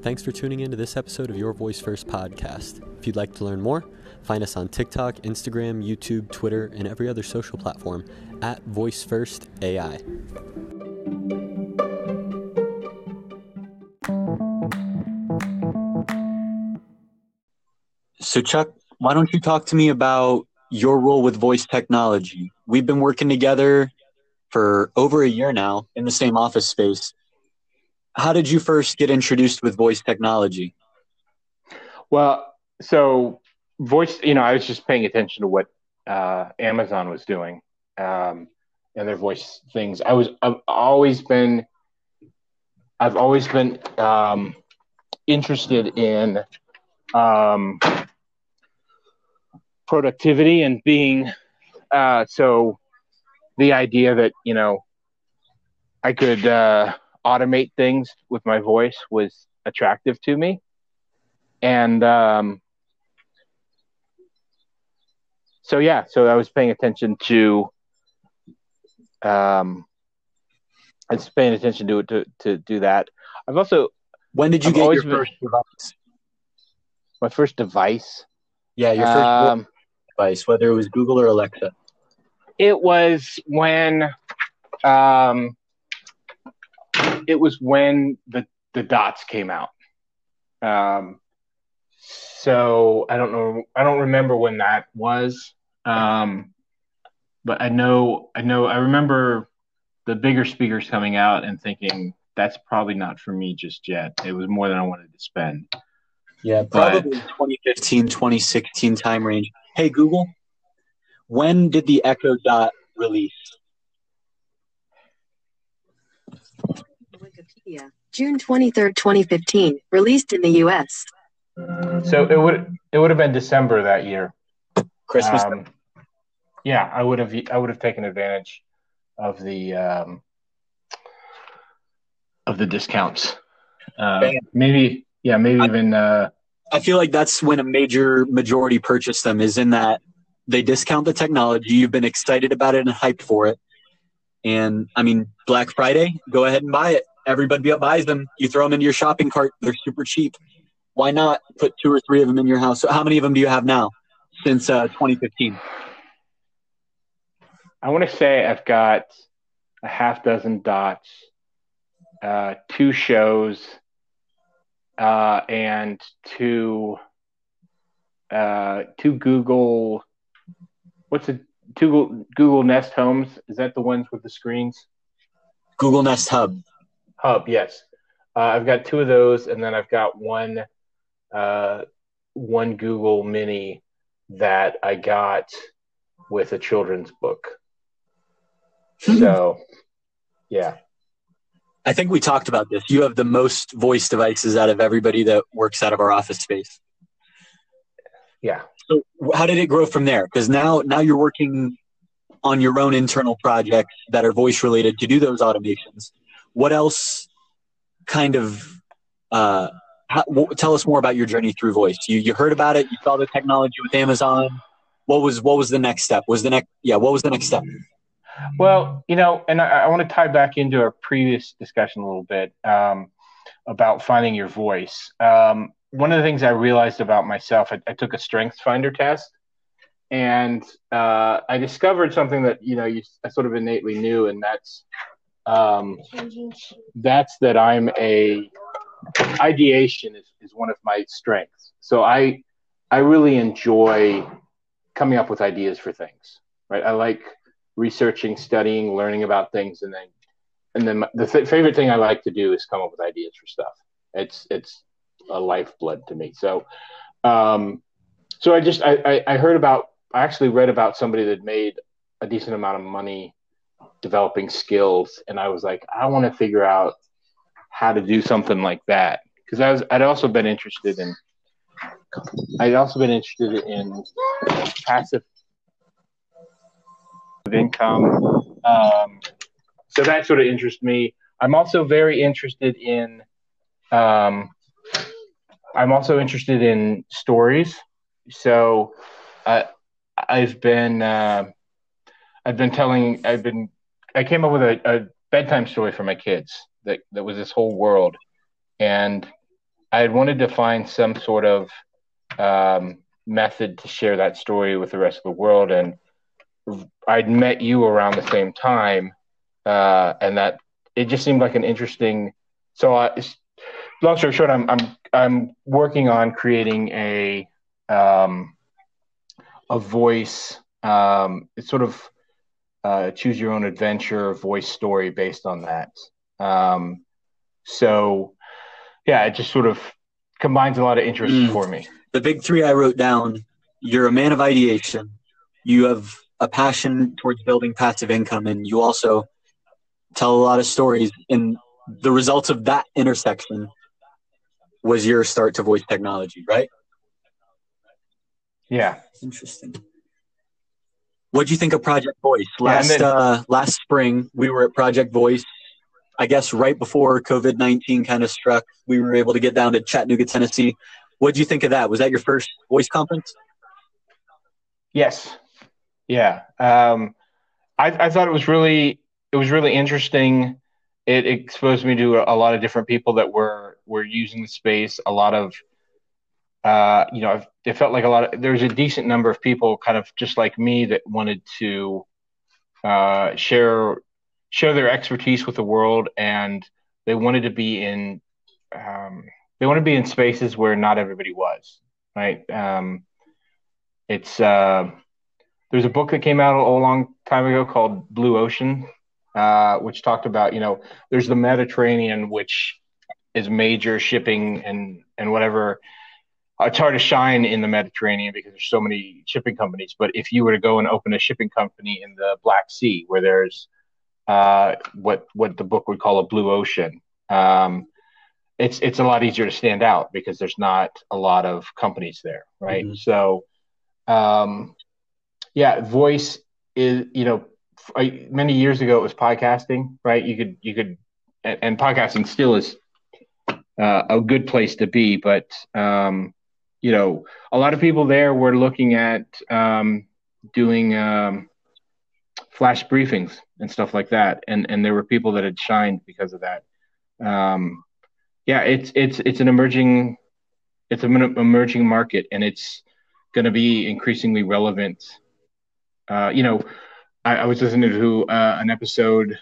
Thanks for tuning in to this episode of Your Voice First podcast. If you'd like to learn more, find us on TikTok, Instagram, YouTube, Twitter, and every other social platform at Voice First AI. So Chuck, why don't you talk to me about your role with voice technology? We've been working together for over a year now in the same office space. How did you first get introduced with voice technology? Well, so voice, I was just paying attention to what Amazon was doing and their voice things. I've always been interested in productivity and being so the idea that I could automate things with my voice was attractive to me, and so I was paying attention to it to do that. I've also When did you get your first device? My first device? Yeah, your first device, whether it was Google or Alexa. It was when the dots came out. So I don't know. I don't remember when that was. But I know. I remember the bigger speakers coming out and thinking that's probably not for me just yet. It was more than I wanted to spend. Yeah, probably 2015, 2016 time range. Hey, Google, when did the Echo Dot release? Wikipedia, June 23rd, 2015, released in the U.S. So it would have been December that year. Christmas. Yeah, I would have taken advantage of the discounts. Maybe. Yeah, maybe even. I feel like that's when a majority purchase them, is in that they discount the technology. You've been excited about it and hyped for it. And I mean, Black Friday, go ahead and buy it. Everybody buys them. You throw them into your shopping cart. They're super cheap. Why not put two or three of them in your house? So how many of them do you have now since 2015? I want to say I've got a half dozen dots, two shows, and two Google, Google Nest Homes. Is that the ones with the screens? Google Nest Hub, yes. I've got two of those, and then I've got one Google Mini that I got with a children's book. So, yeah. I think we talked about this. You have the most voice devices out of everybody that works out of our office space. Yeah. So how did it grow from there? Because now you're working on your own internal projects that are voice related to do those automations. What else kind of tell us more about your journey through voice. You heard about it. You saw the technology with Amazon. What was the next step? What was the next step? Well, and I want to tie back into our previous discussion a little bit about finding your voice. One of the things I realized about myself, I took a Strengths Finder test, and I discovered something that I sort of innately knew, and that's that ideation is one of my strengths. So I really enjoy coming up with ideas for things. Right, I like researching, studying, learning about things, and then the favorite thing I like to do is come up with ideas for stuff. It's a lifeblood to me. So, I actually read about somebody that made a decent amount of money developing skills, and I was like, I want to figure out how to do something like that, because I'd also been interested in passive of income, so that sort of interests me. I'm also interested in stories, so I came up with a bedtime story for my kids that was this whole world, and I had wanted to find some sort of method to share that story with the rest of the world. And I'd met you around the same time. And that it just seemed like an interesting, long story short, I'm working on creating a voice, it's sort of choose your own adventure voice story based on that. So yeah, it just sort of combines a lot of interests for me. The big three I wrote down: you're a man of ideation, you have a passion towards building passive income, and you also tell a lot of stories. And the results of that intersection was your start to voice technology, right? Yeah. Interesting. What do you think of Project Voice? Last spring, we were at Project Voice. I guess right before COVID-19 kind of struck, we were able to get down to Chattanooga, Tennessee. What do you think of that? Was that your first voice conference? Yes. Yeah. I thought it was really interesting. It exposed me to a lot of different people that were using the space. A lot of, it felt like there's a decent number of people kind of just like me that wanted to share their expertise with the world, and they wanted to be in spaces where not everybody was, right? There's a book that came out a long time ago called Blue Ocean, which talked about, there's the Mediterranean, which is major shipping and whatever. It's hard to shine in the Mediterranean because there's so many shipping companies. But if you were to go and open a shipping company in the Black Sea, where there's what the book would call a blue ocean, it's a lot easier to stand out because there's not a lot of companies there, right? Mm-hmm. So, voice is, many years ago it was podcasting, right? You could, and podcasting still is a good place to be, but a lot of people there were looking at doing flash briefings and stuff like that, and there were people that had shined because of that. It's an emerging market, and it's going to be increasingly relevant. I was listening to an episode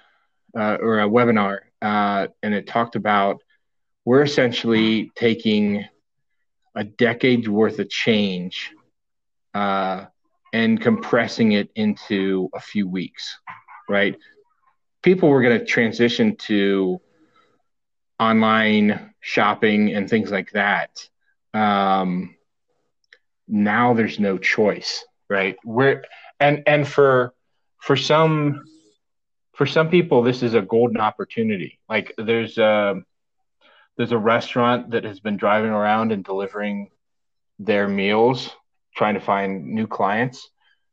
or a webinar, and it talked about we're essentially taking a decade's worth of change and compressing it into a few weeks, right? People were going to transition to online shopping and things like that. Now there's no choice, right? For some people, this is a golden opportunity. Like there's a restaurant that has been driving around and delivering their meals, trying to find new clients.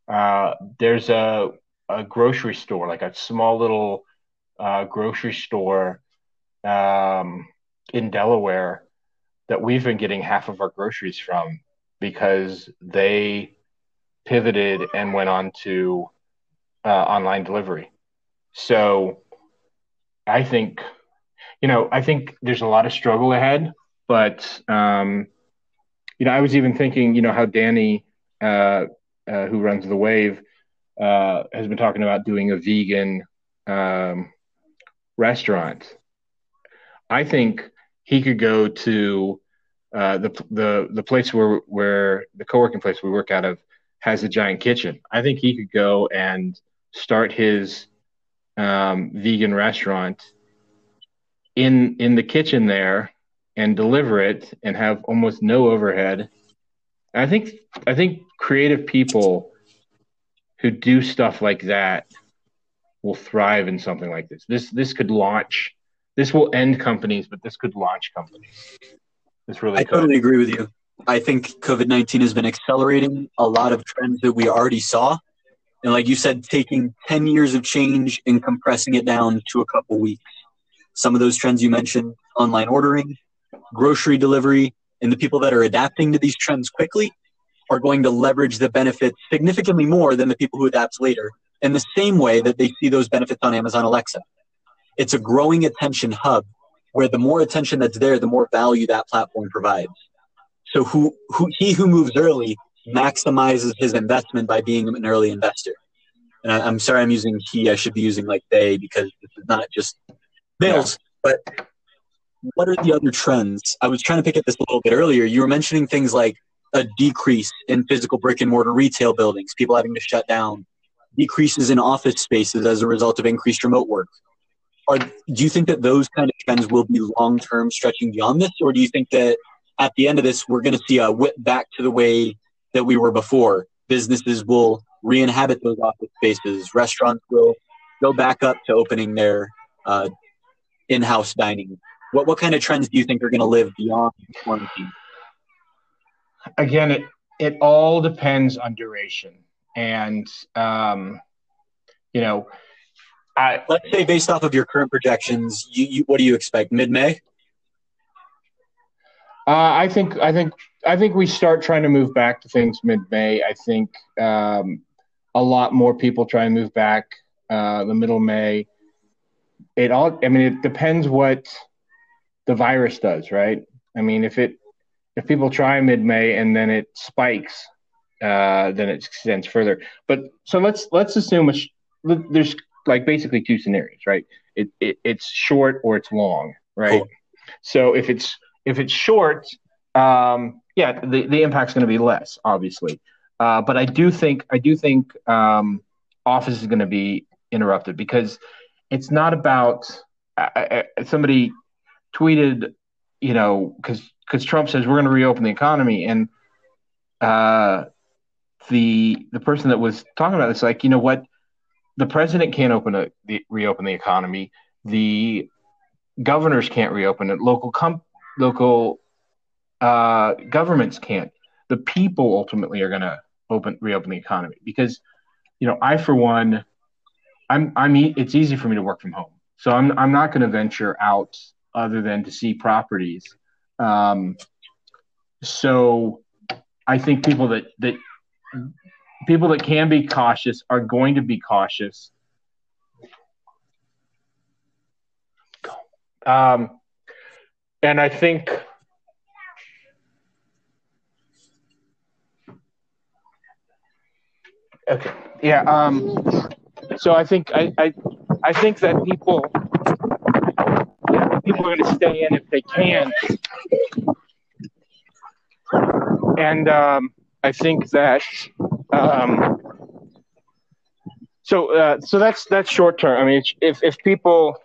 There's a grocery store, like a small little grocery store in Delaware that we've been getting half of our groceries from because they pivoted and went on to online delivery. So I think there's a lot of struggle ahead, but, I was even thinking, how Danny, who runs The Wave, has been talking about doing a vegan restaurant. I think he could go to the place where the co-working place we work out of has a giant kitchen. I think he could go and start his vegan restaurant in the kitchen there and deliver it and have almost no overhead. I think creative people who do stuff like that will thrive in something like this. This will end companies, but this could launch companies. I totally agree with you. I think COVID-19 has been accelerating a lot of trends that we already saw. And like you said, taking 10 years of change and compressing it down to a couple weeks. Some of those trends you mentioned: online ordering, grocery delivery, and the people that are adapting to these trends quickly are going to leverage the benefits significantly more than the people who adapt later, in the same way that they see those benefits on Amazon Alexa. It's a growing attention hub where the more attention that's there, the more value that platform provides. So he who moves early maximizes his investment by being an early investor. And I'm sorry I'm using he. I should be using like they, because this is not just males. Yeah. But what are the other trends? I was trying to pick at this a little bit earlier. You were mentioning things like a decrease in physical brick and mortar retail buildings, people having to shut down, decreases in office spaces as a result of increased remote work. Do you think that those kind of trends will be long-term stretching beyond this? Or do you think that at the end of this, we're going to see a whip back to the way that we were before? Businesses will re-inhabit those office spaces. Restaurants will go back up to opening their in-house dining. What kind of trends do you think are going to live beyond quarantine? Again, it all depends on duration. And, let's say based off of your current projections, you what do you expect? Mid-May? I think we start trying to move back to things mid-May. I think a lot more people try and move back the middle of May. It depends what the virus does, right? I mean, if people try mid-May and then it spikes, then it extends further. But so let's assume there's like basically two scenarios, right? It's short or it's long, right? Cool. So if it's short, the impact's going to be less, obviously. But I do think office is going to be interrupted, because it's not about somebody tweeted, because Trump says we're going to reopen the economy, and the person that was talking about this, like, you know what, the president can't reopen the economy, the governors can't reopen it, local governments can't. The people ultimately are going to reopen the economy, because, I, for one, it's easy for me to work from home, so I'm not going to venture out other than to see properties. So I think people that can be cautious are going to be cautious. And I think okay. Yeah. So I think that people are going to stay in if they can. And I think that so that's short term. I mean, if people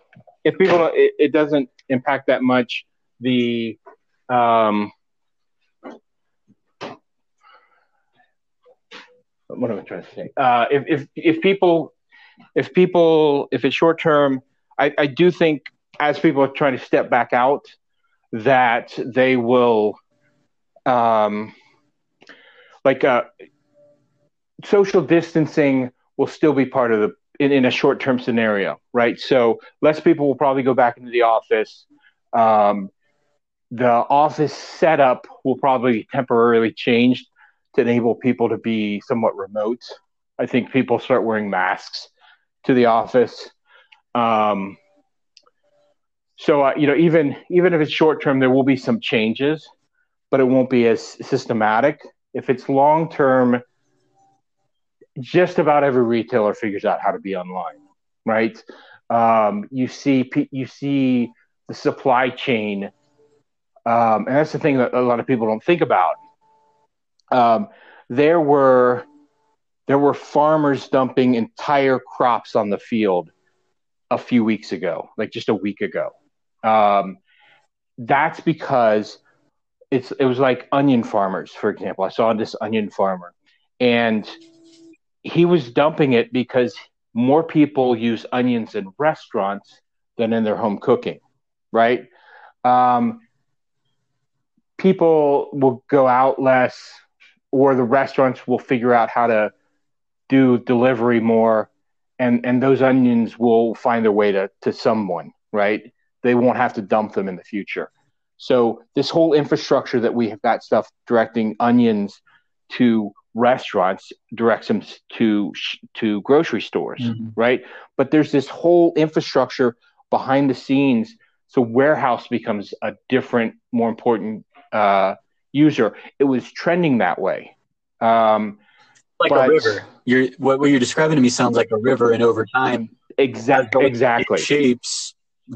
it doesn't impact that much. What am I trying to say? If it's short term, I do think as people are trying to step back out, that they will, social distancing will still be part of in a short term scenario, right? So less people will probably go back into the office. The office setup will probably temporarily change to enable people to be somewhat remote. I think people start wearing masks to the office. Even if it's short term, there will be some changes, but it won't be as systematic. If it's long term, just about every retailer figures out how to be online, right? You see the supply chain, and that's the thing that a lot of people don't think about. There were farmers dumping entire crops on the field a few weeks ago, like just a week ago. That's because it was like onion farmers, for example. I saw this onion farmer, and he was dumping it because more people use onions in restaurants than in their home cooking, right? People will go out less, or the restaurants will figure out how to do delivery more, and those onions will find their way to someone, right? They won't have to dump them in the future. So this whole infrastructure that we have got stuff directing onions to restaurants directs them to grocery stores, mm-hmm. right? But there's this whole infrastructure behind the scenes So warehouse becomes a different, more important user. It was trending that way. Like a river. What you're describing to me sounds like a river, and over time, exactly shapes,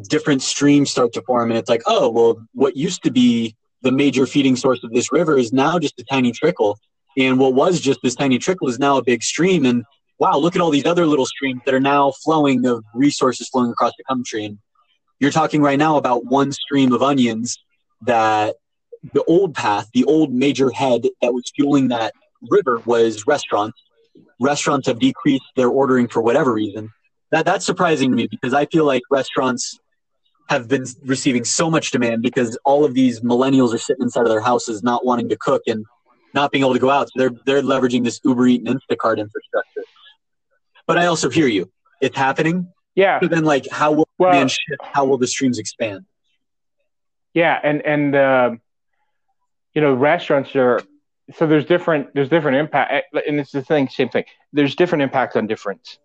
different streams start to form, and it's like, oh, well, what used to be the major feeding source of this river is now just a tiny trickle, and what was just this tiny trickle is now a big stream, and wow, look at all these other little streams that are now flowing, of resources flowing across the country. And you're talking right now about one stream of onions that the old path, the old major head that was fueling that river was restaurants. Restaurants have decreased their ordering for whatever reason. That's surprising to me, because I feel like restaurants have been receiving so much demand because all of these millennials are sitting inside of their houses not wanting to cook and not being able to go out. So they're leveraging this Uber Eats and Instacart infrastructure. But I also hear you. It's happening. Yeah. So then, like, how will demand shift? How will the streams expand? Yeah, and you know, restaurants are – so there's different impact – and it's the thing, same thing. There's different impacts on difference.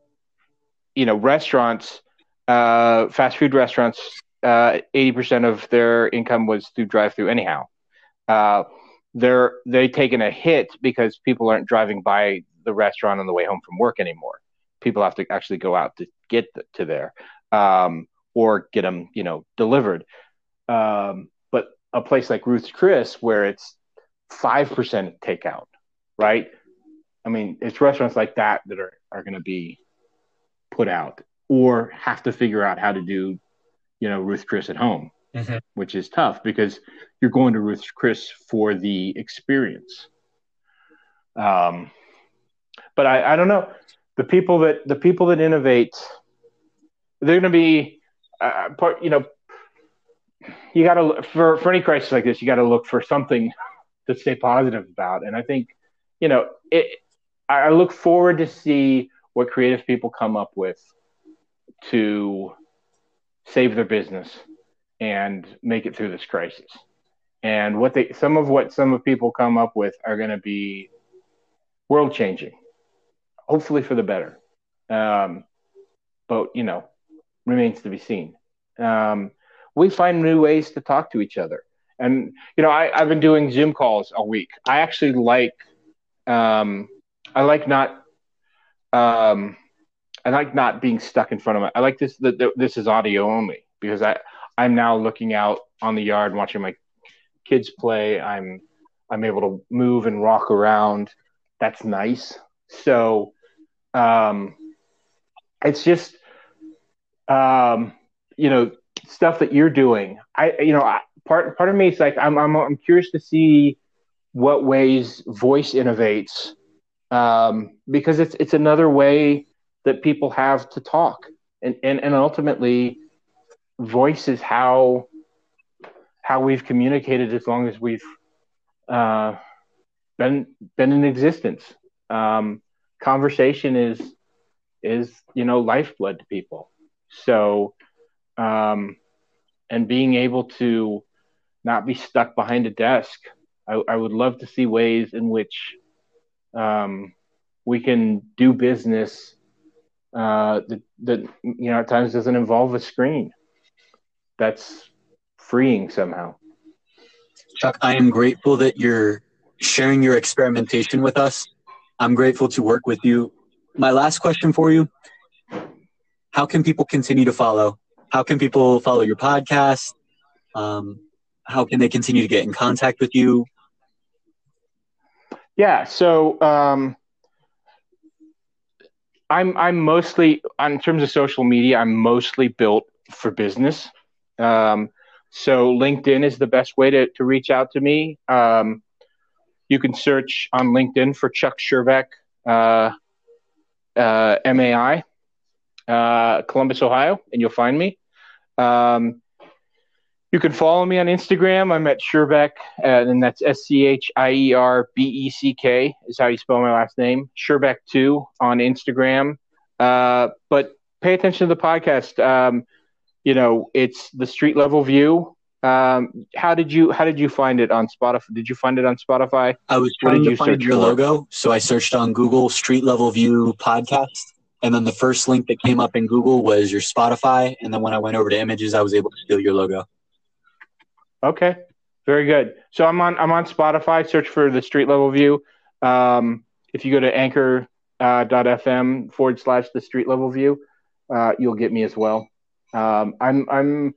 You know, restaurants, fast food restaurants, 80% of their income was through drive-through anyhow. They've taken a hit because people aren't driving by the restaurant on the way home from work anymore. People have to actually go out to get to there, or get them, you know, delivered. But a place like Ruth's Chris, where it's 5% takeout, right? I mean, it's restaurants like that that are going to be put out, or have to figure out how to do, you know, Ruth's Chris at home, mm-hmm. which is tough because you're going to Ruth's Chris for the experience. But I don't know. The people that innovate, they're going to be part. You know, you got to for any crisis like this, you got to look for something to stay positive about. And I think, you know, I look forward to see what creative people come up with to save their business and make it through this crisis. And what some people come up with are going to be world changing. Hopefully for the better, but, you know, remains to be seen. We find new ways to talk to each other. And, you know, I've been doing Zoom calls all week. I actually like not being stuck in front of my, I like this, this is audio only, because I'm now looking out on the yard, watching my kids play. I'm able to move and walk around. That's nice. So, it's just, you know, stuff that you're doing. Part of me is like, I'm curious to see what ways voice innovates, because it's another way that people have to talk, and ultimately voice is how we've communicated as long as we've, been in existence. Conversation is, you know, lifeblood to people. So, and being able to not be stuck behind a desk, I would love to see ways in which, we can do business, that, you know, at times doesn't involve a screen. That's freeing somehow. Chuck, I am grateful that you're sharing your experimentation with us. I'm grateful to work with you. My last question for you: how can people continue to follow? How can people follow your podcast? How can they continue to get in contact with you? Yeah. So, I'm mostly, in terms of social media, I'm mostly built for business. So LinkedIn is the best way to reach out to me. You can search on LinkedIn for Chuck Schierbeck, MAI, Columbus, Ohio, and you'll find me. You can follow me on Instagram. I'm at Schierbeck, and that's SCHIERBECK is how you spell my last name. Schierbeck2 on Instagram. But pay attention to the podcast. You know, it's the Street Level View. How did you find it on Spotify? Did you find it on Spotify? I was trying to find your logo, so I searched on Google Street Level View podcast, And then the first link that came up in Google was your Spotify. And then when I went over to images, I was able to steal your logo. Okay, very good. So I'm on Spotify. Search for the Street Level View. If you go to anchor.fm / the Street Level View, you'll get me as well. What I'm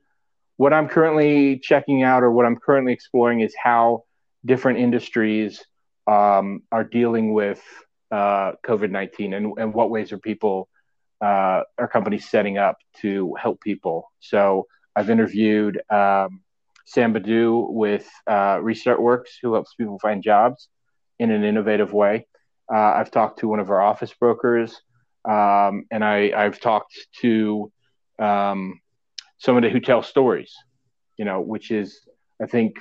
currently checking out, or what I'm currently exploring, is how different industries are dealing with COVID-19, and what ways are people, are companies setting up to help people. So I've interviewed Sam Badu with Restartworks, who helps people find jobs in an innovative way. I've talked to one of our office brokers, and I've talked to somebody who tells stories, which is, I think,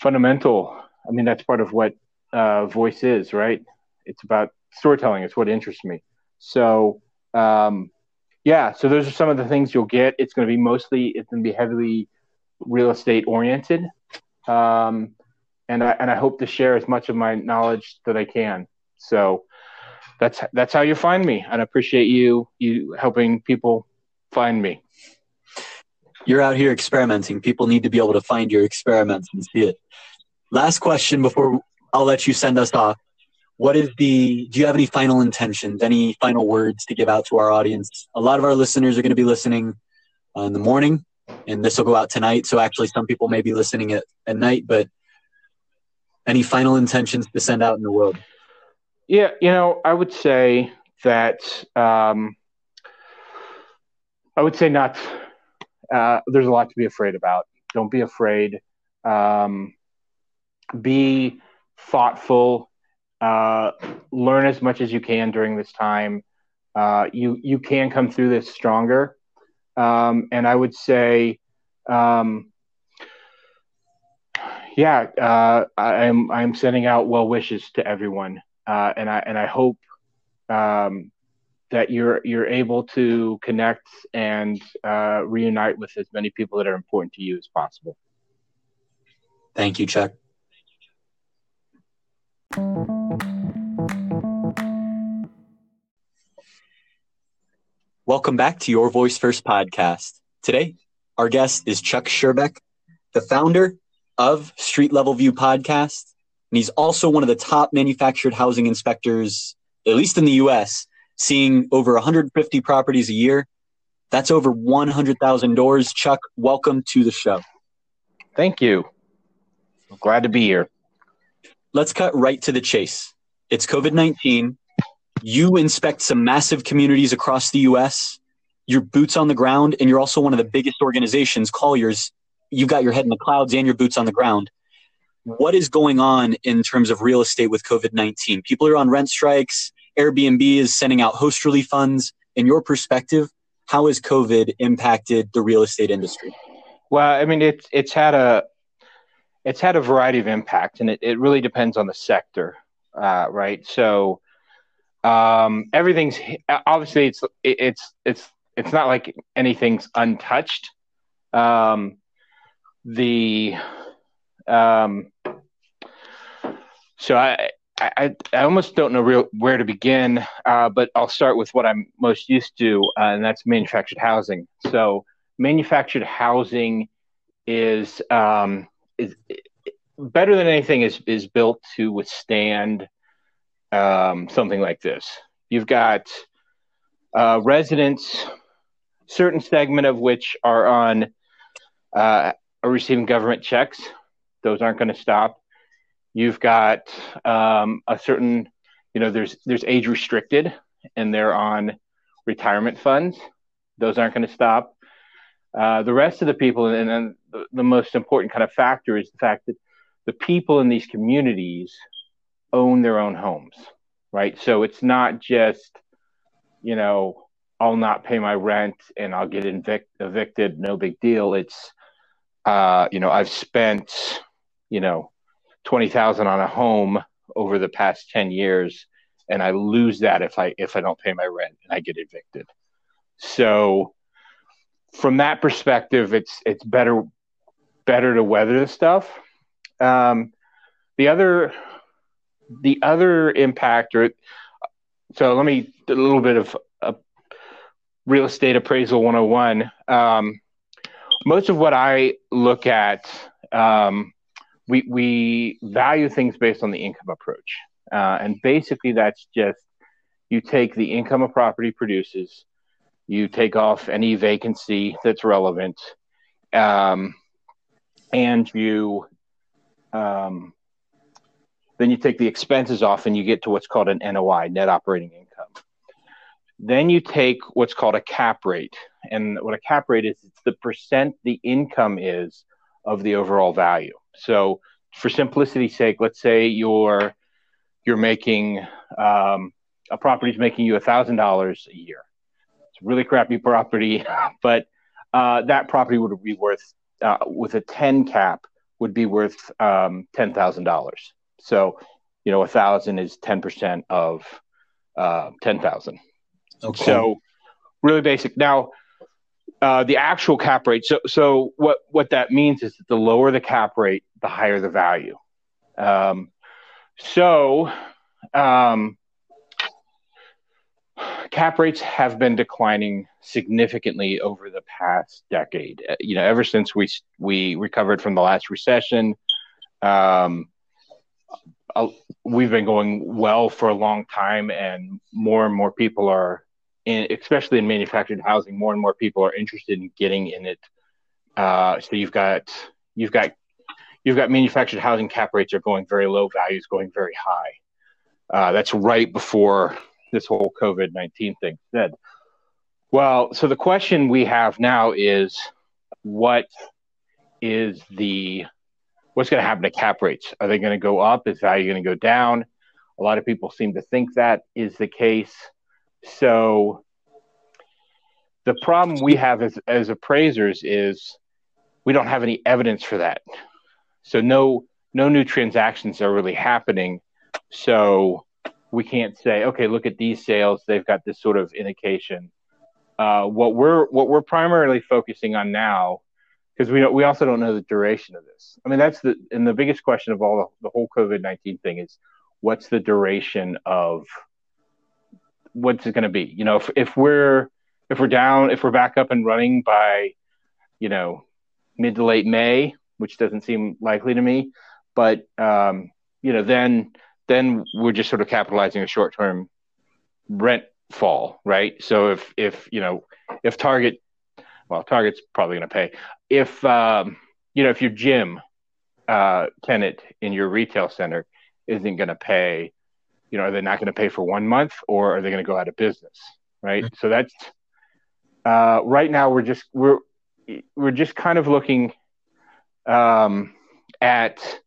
fundamental. I mean, that's part of what voice is, right? It's about storytelling. It's what interests me. So, so those are some of the things you'll get. It's going to be heavily real estate oriented. And I hope to share as much of my knowledge that I can. So that's how you find me. And I appreciate you helping people find me. You're out here experimenting. People need to be able to find your experiments and see it. Last question before I'll let you send us off. Do you have any final intentions, any final words to give out to our audience? A lot of our listeners are going to be listening in the morning, and this will go out tonight. So actually some people may be listening at night, but any final intentions to send out in the world? Yeah. I would say that, not, there's a lot to be afraid about. Don't be afraid. Be thoughtful, learn as much as you can during this time. You can come through this stronger. And I would say, I'm sending out well wishes to everyone. And I hope, that you're able to connect and reunite with as many people that are important to you as possible. Thank you, Chuck. Welcome back to Your Voice First podcast. Today, our guest is Chuck Schierbeck, the founder of Street Level View podcast, and he's also one of the top manufactured housing inspectors, at least in the U.S., seeing over 150 properties a year. That's over 100,000 doors. Chuck, welcome to the show. Thank you. I'm glad to be here. Let's cut right to the chase. It's COVID-19. You inspect some massive communities across the U.S. You're boots on the ground, and you're also one of the biggest organizations, Colliers. You've got your head in the clouds and your boots on the ground. What is going on in terms of real estate with COVID-19? People are on rent strikes. Airbnb is sending out host relief funds. In your perspective, how has COVID impacted the real estate industry? Well, I mean, it's had a variety of impacts, and it really depends on the sector, right? So everything's obviously it's not like anything's untouched. I almost don't know where to begin, but I'll start with what I'm most used to, and that's manufactured housing. So manufactured housing is better than anything is built to withstand something like this. You've got residents, certain segment of which are receiving government checks. Those aren't going to stop. You've got a certain, there's age restricted, and they're on retirement funds. Those aren't going to stop. The rest of the people, and then the most important kind of factor is the fact that the people in these communities own their own homes, right? So it's not just, I'll not pay my rent and I'll get evicted, no big deal. It's, I've spent, $20,000 on a home over the past 10 years, and I lose that if I don't pay my rent and I get evicted. So from that perspective, it's better to weather this stuff. The other impact, or So let me do a little bit of real estate appraisal 101. Most of what I look at, we value things based on the income approach. And basically that's just, you take the income a property produces, you take off any vacancy that's relevant, and you then you take the expenses off and you get to what's called an NOI, net operating income. Then you take what's called a cap rate. And what a cap rate is, it's the percent the income is of the overall value. So for simplicity's sake, let's say you're making a property's making you $1,000 a year. It's a really crappy property, but that property would be worth with a 10 cap would be worth $10,000. So, you know, 1,000 is 10% of 10,000. Okay. So really basic. Now, the actual cap rate. So what that means is that the lower the cap rate, the higher the value. Cap rates have been declining significantly over the past decade. You know, ever since we recovered from the last recession, we've been going well for a long time, and more people are, especially in manufactured housing, more and more people are interested in getting in it. So you've got manufactured housing cap rates are going very low, values going very high. That's right before this whole COVID-19 thing said. Well, so the question we have now is what's going to happen to cap rates? Are they going to go up? Is value going to go down? A lot of people seem to think that is the case. So the problem we have as appraisers is we don't have any evidence for that. So no new transactions are really happening. So we can't say, okay, look at these sales. They've got this sort of indication. What we're primarily focusing on now, because we also don't know the duration of this. I mean, the biggest question of all the whole COVID-19 thing is what's the duration of what's it going to be? You know, if we're back up and running by, you know, mid to late May, which doesn't seem likely to me, but you know, then we're just sort of capitalizing a short-term rent fall, right? So if Target's probably going to pay. If your gym tenant in your retail center isn't going to pay, you know, are they not going to pay for 1 month, or are they going to go out of business, right? Mm-hmm. So that's right now we're just kind of looking at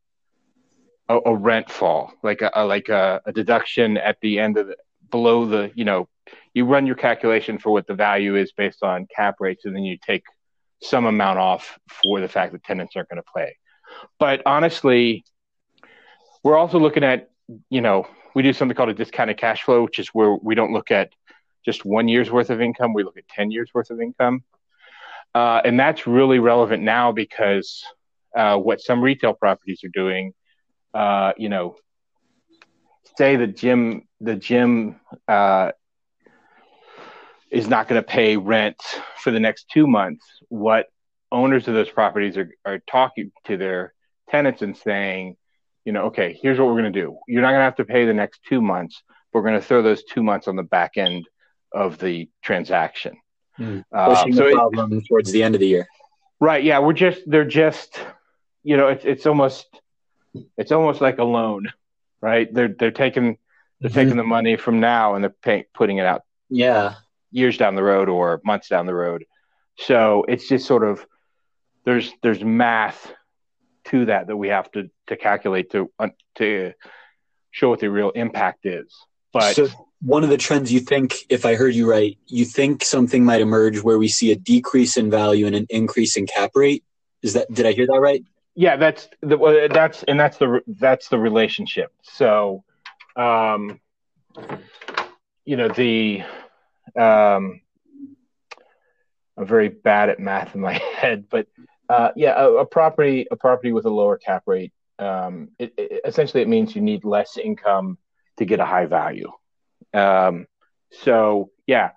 a rent fall, like a deduction at the end of below the, you know, you run your calculation for what the value is based on cap rates, and then you take some amount off for the fact that tenants aren't going to pay. But honestly, we're also looking at, you know, we do something called a discounted cash flow, which is where we don't look at just 1 year's worth of income. We look at 10 years worth of income. And that's really relevant now because what some retail properties are doing, you know, say the gym is not going to pay rent for the next 2 months. What owners of those properties are talking to their tenants and saying, you know, okay, here's what we're going to do. You're not going to have to pay the next 2 months. But we're going to throw those 2 months on the back end of the transaction. Mm. Pushing the problem towards the end of the year. Right. Yeah. They're just, you know, it's almost like a loan, right? They're taking the money from now and they're putting it out. Yeah. Years down the road or months down the road. So it's just sort of, there's math to that we have to calculate to show what the real impact is. But so one of the trends you think, if I heard you right, you think something might emerge where we see a decrease in value and an increase in cap rate. Is that, did I hear that right? Yeah, that's the relationship. So, you know, I'm very bad at math in my head, but a property with a lower cap rate, essentially it means you need less income to get a high value. So yeah,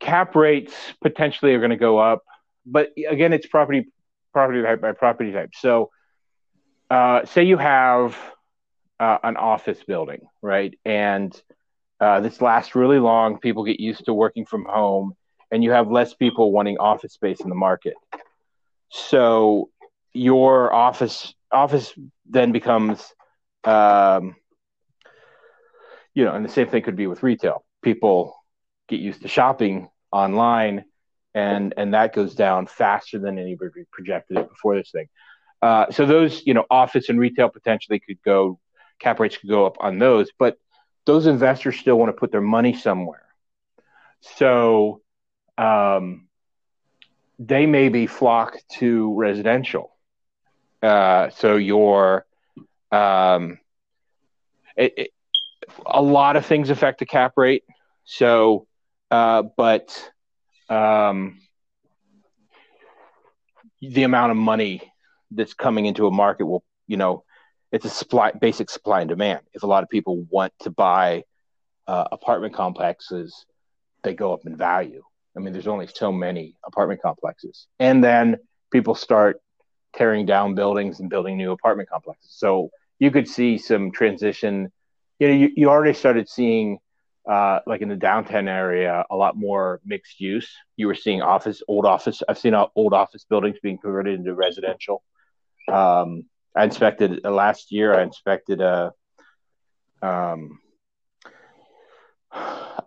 cap rates potentially are going to go up, but again, it's property type by property type. So say you have an office building, right? And this lasts really long. People get used to working from home, and you have less people wanting office space in the market. So your office then becomes, and the same thing could be with retail. People get used to shopping online, and that goes down faster than anybody projected it before this thing. So those, office and retail potentially cap rates could go up on those, but those investors still want to put their money somewhere. So they maybe flock to residential. So your a lot of things affect the cap rate. So, but the amount of money that's coming into a market will, it's a basic supply and demand. If a lot of people want to buy apartment complexes, they go up in value. I mean, there's only so many apartment complexes, and then people start tearing down buildings and building new apartment complexes. So you could see some transition. You already started seeing, like in the downtown area, a lot more mixed use. You were seeing old office. I've seen old office buildings being converted into residential. I inspected last year. I inspected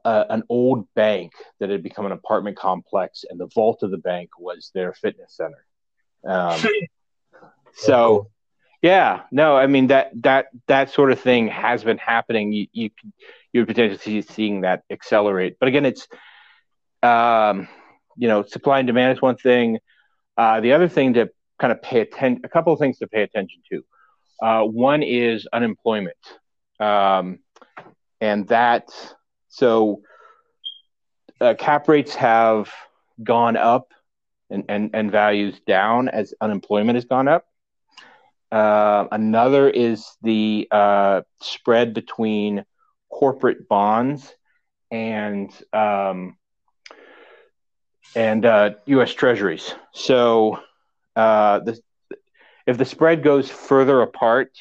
an old bank that had become an apartment complex, and the vault of the bank was their fitness center. So, yeah, no, I mean that sort of thing has been happening. You're potentially seeing that accelerate, but again, it's supply and demand is one thing. The other thing to kind of a couple of things to pay attention to. One is unemployment, and that so cap rates have gone up. And values down as unemployment has gone up. Another is the spread between corporate bonds and U.S. Treasuries. So if the spread goes further apart,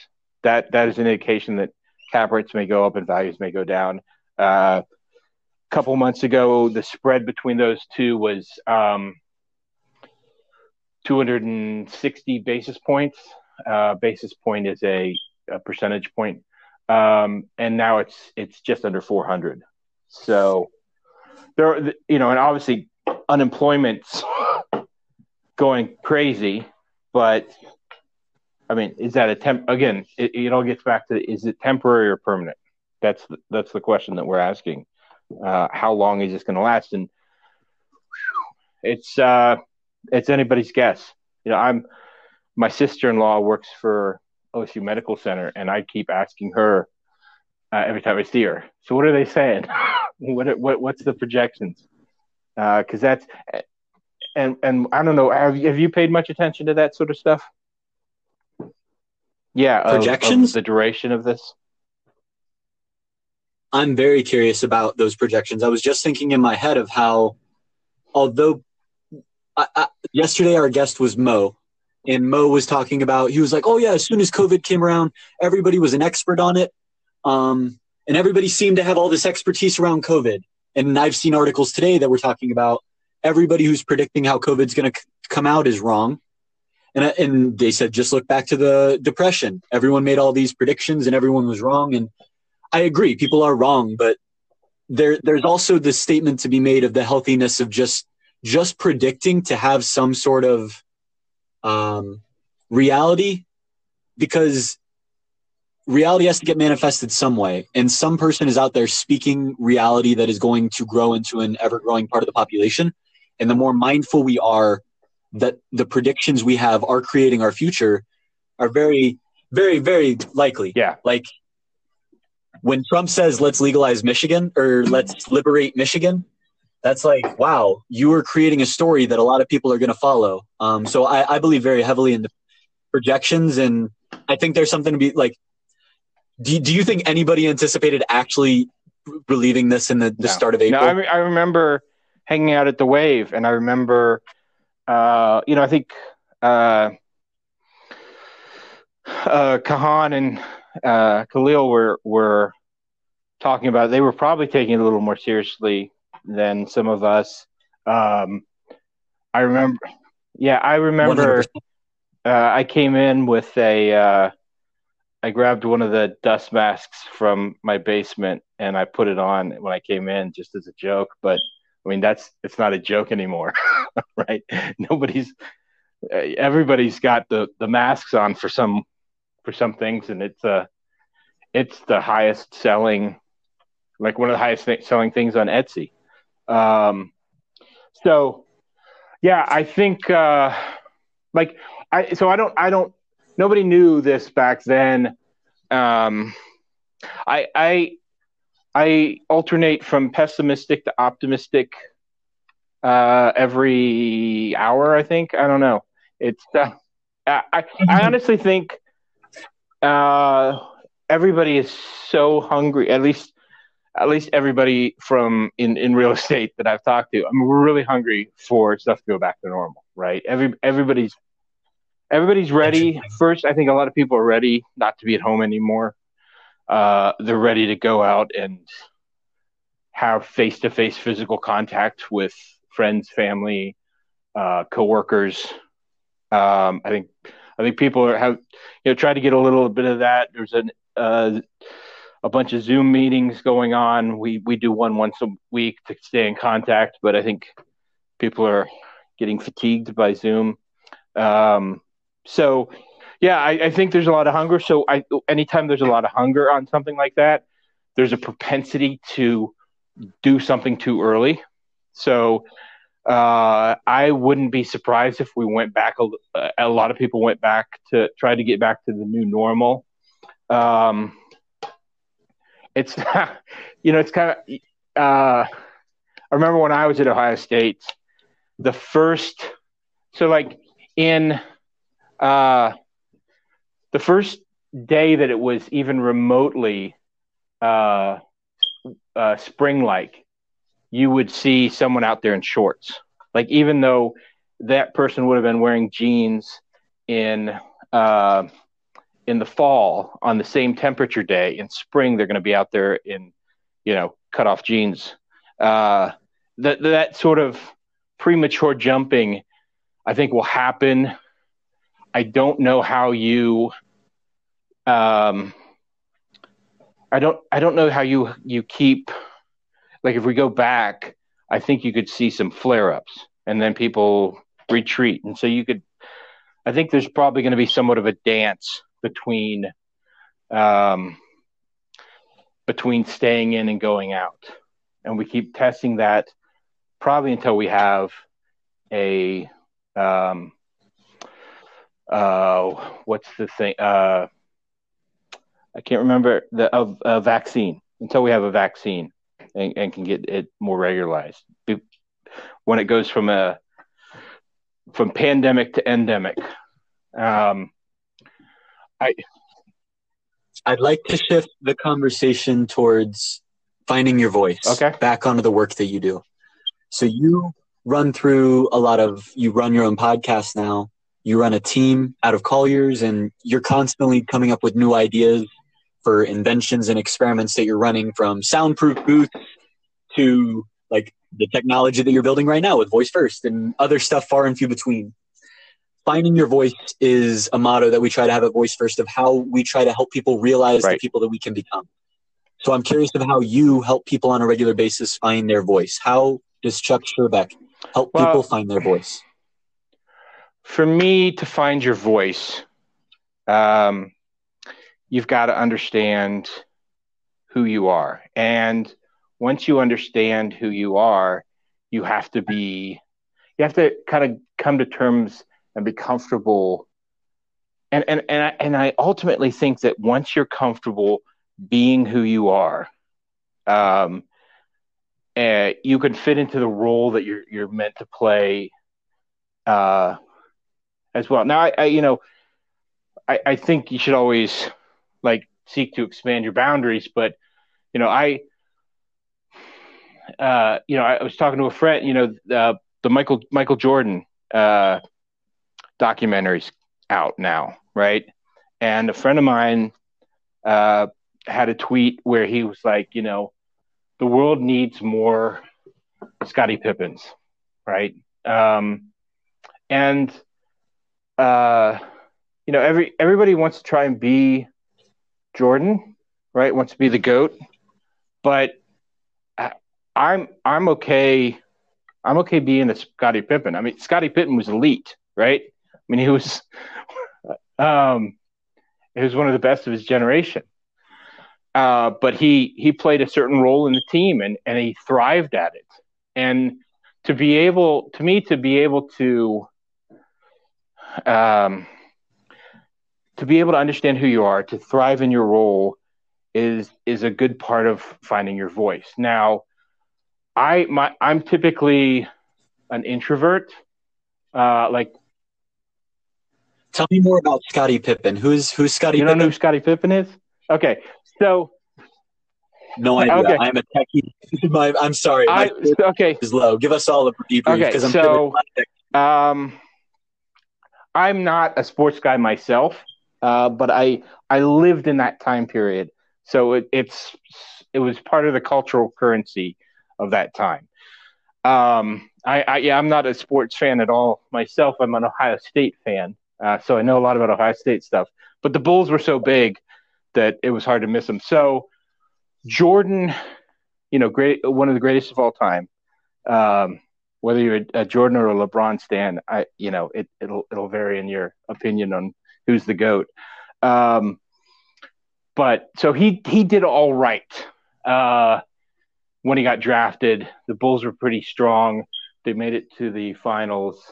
that is an indication that cap rates may go up and values may go down. A couple months ago, the spread between those two was 260 basis points. Basis point is a percentage point. And now it's just under 400. So there, and obviously unemployment's going crazy, but I mean, is that again, it all gets back to, is it temporary or permanent? That's the question that we're asking. How long is this going to last? And it's anybody's guess. My sister-in-law works for OSU Medical Center, and I keep asking her every time I see her, so what are they saying? What's the projections? Because that's and I don't know. Have you paid much attention to that sort of stuff? Yeah, projections, of the duration of this. I'm very curious about those projections. I was just thinking in my head of how, although. Yesterday, our guest was Mo, and Mo was talking about, he was like, oh yeah, as soon as COVID came around, everybody was an expert on it. And everybody seemed to have all this expertise around COVID. And I've seen articles today that were talking about everybody who's predicting how COVID's going to come out is wrong. And they said, just look back to the Depression. Everyone made all these predictions and everyone was wrong. And I agree, people are wrong, but there's also this statement to be made of the healthiness of just predicting to have some sort of reality, because reality has to get manifested some way. And some person is out there speaking reality that is going to grow into an ever-growing part of the population. And the more mindful we are that the predictions we have are creating our future are very, very, very likely. Yeah. Like when Trump says, let's legalize Michigan or let's liberate Michigan, that's like, wow, you are creating a story that a lot of people are going to follow. So I believe very heavily in the projections. And I think there's something to be like, do you think anybody anticipated actually relieving this in the start of April? No, I remember hanging out at the Wave, and I remember, I think Kahan and Khalil were talking about it. They were probably taking it a little more seriously than some of us. I remember 100%. I came in with I grabbed one of the dust masks from my basement and I put it on when I came in just as a joke. But I mean, it's not a joke anymore, right? Everybody's got the masks on for some things. And it's the highest selling, like one of the highest selling things on Etsy. I think, nobody knew this back then. I alternate from pessimistic to optimistic every hour, I think. I don't know. It's I honestly think everybody is so hungry. At least everybody from in real estate that I've talked to. I mean, we're really hungry for stuff to go back to normal, right? Everybody's ready. First, I think a lot of people are ready not to be at home anymore. They're ready to go out and have face-to-face physical contact with friends, family, coworkers. I think people try to get a little bit of that. There's a bunch of Zoom meetings going on. We do one once a week to stay in contact, but I think people are getting fatigued by Zoom. I think there's a lot of hunger. So anytime there's a lot of hunger on something like that, there's a propensity to do something too early. So I wouldn't be surprised if we went back, a lot of people went back to try to get back to the new normal. It's, it's kind of, I remember when I was at Ohio State, the first day that it was even remotely spring-like, you would see someone out there in shorts. Like, even though that person would have been wearing jeans in the fall on the same temperature day, in spring they're going to be out there in, cut-off jeans. That sort of premature jumping, I think, will happen. I don't know how you keep, like, if we go back, I think you could see some flare-ups and then people retreat. And so I think there's probably going to be somewhat of a dance between staying in and going out. And we keep testing that probably until we have what's the thing? I can't remember a vaccine, until we have a vaccine and can get it more regularized. When it goes from pandemic to endemic, I'd like to shift the conversation towards finding your voice, back onto the work that you do. So you run your own podcast now. You run a team out of Colliers, and you're constantly coming up with new ideas for inventions and experiments that you're running, from soundproof booths to like the technology that you're building right now with Voice First and other stuff far and few between. Finding your voice is a motto that we try to have at Voice First, of how we try to help people realize the people that we can become. So I'm curious of how you help people on a regular basis find their voice. How does Chuck Schierbeck help people find their voice? For me, to find your voice, you've got to understand who you are. And once you understand who you are, you have to kind of come to terms and be comfortable. And I ultimately think that once you're comfortable being who you are, you can fit into the role that you're meant to play. As well. Now, I think you should always seek to expand your boundaries, but I was talking to a friend, the Michael Jordan documentary's out now, right? And a friend of mine had a tweet where he was like, the world needs more Scottie Pippens, right? Everybody wants to try and be Jordan, right? Wants to be the GOAT, but I'm okay being a Scottie Pippen. I mean, Scottie Pippen was elite, right? I mean, he was one of the best of his generation. But he played a certain role in the team and he thrived at it. And to be able to understand who you are, to thrive in your role is a good part of finding your voice. Now, I'm typically an introvert. Tell me more about Scottie Pippen. Who's Scottie Pippen? You don't know who Scottie Pippen is? Okay. So no idea. Okay. I'm a techie. I'm sorry. My is low. Give us all a debrief because I'm I'm not a sports guy myself, but I lived in that time period. So it was part of the cultural currency of that time. I'm not a sports fan at all myself. I'm an Ohio State fan. So I know a lot about Ohio State stuff, but the Bulls were so big that it was hard to miss them. So Jordan, one of the greatest of all time. Whether you're a Jordan or a LeBron stan, it'll vary in your opinion on who's the GOAT. But so he did all right when he got drafted. The Bulls were pretty strong. They made it to the finals,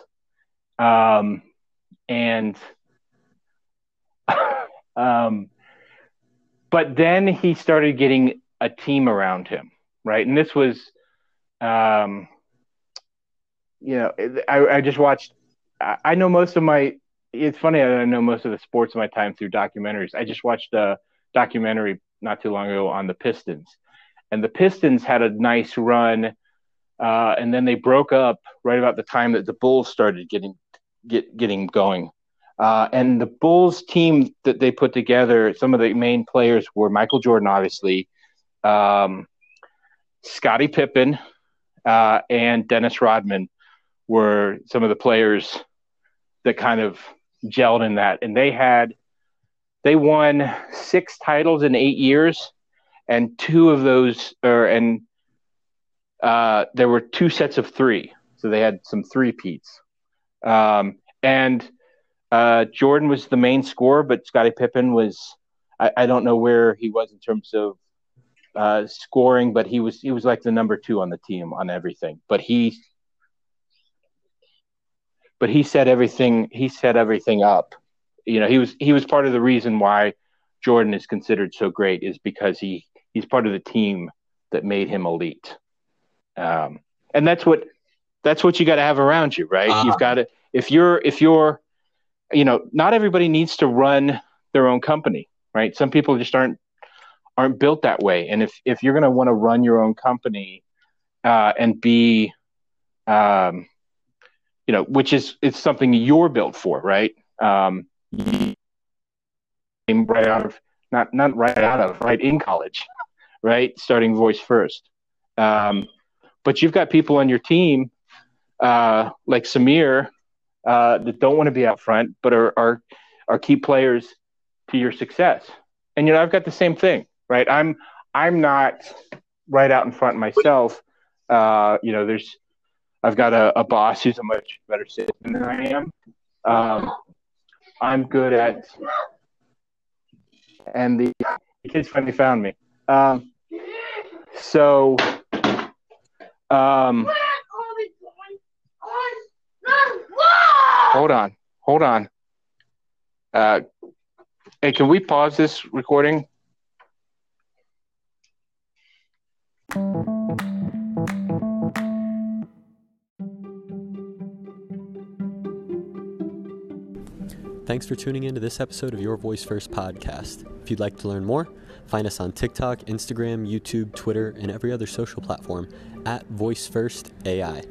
but then he started getting a team around him, right? And this was. I just watched. I know most of my. It's funny that I know most of the sports of my time through documentaries. I just watched a documentary not too long ago on the Pistons, and the Pistons had a nice run, and then they broke up right about the time that the Bulls started getting going. And the Bulls team that they put together, some of the main players were Michael Jordan, obviously, Scottie Pippen, and Dennis Rodman. Were some of the players that kind of gelled in that. And they won 6 titles in 8 years, and two of those there were 2 sets of 3. So they had some three-peats. Jordan was the main scorer, but Scottie Pippen was, I don't know where he was in terms of scoring, but he was like the number 2 on the team on everything. But he set everything. He set everything up. He was part of the reason why Jordan is considered so great is because he's part of the team that made him elite. And that's what you got to have around you, right? Uh-huh. You've got to if you're not everybody needs to run their own company, right? Some people just aren't built that way. And if you're going to want to run your own company and be which is it's something you're built for, right? Right in college, right? Starting Voice First, but you've got people on your team like Samir that don't want to be out front, but are key players to your success. And I've got the same thing, right? I'm not right out in front myself. I've got a boss who's a much better salesman than I am. I'm good at, and the kids finally found me. Hold on. Hey, can we pause this recording? Thanks for tuning in to this episode of Your Voice First podcast. If you'd like to learn more, find us on TikTok, Instagram, YouTube, Twitter, and every other social platform at Voice First AI.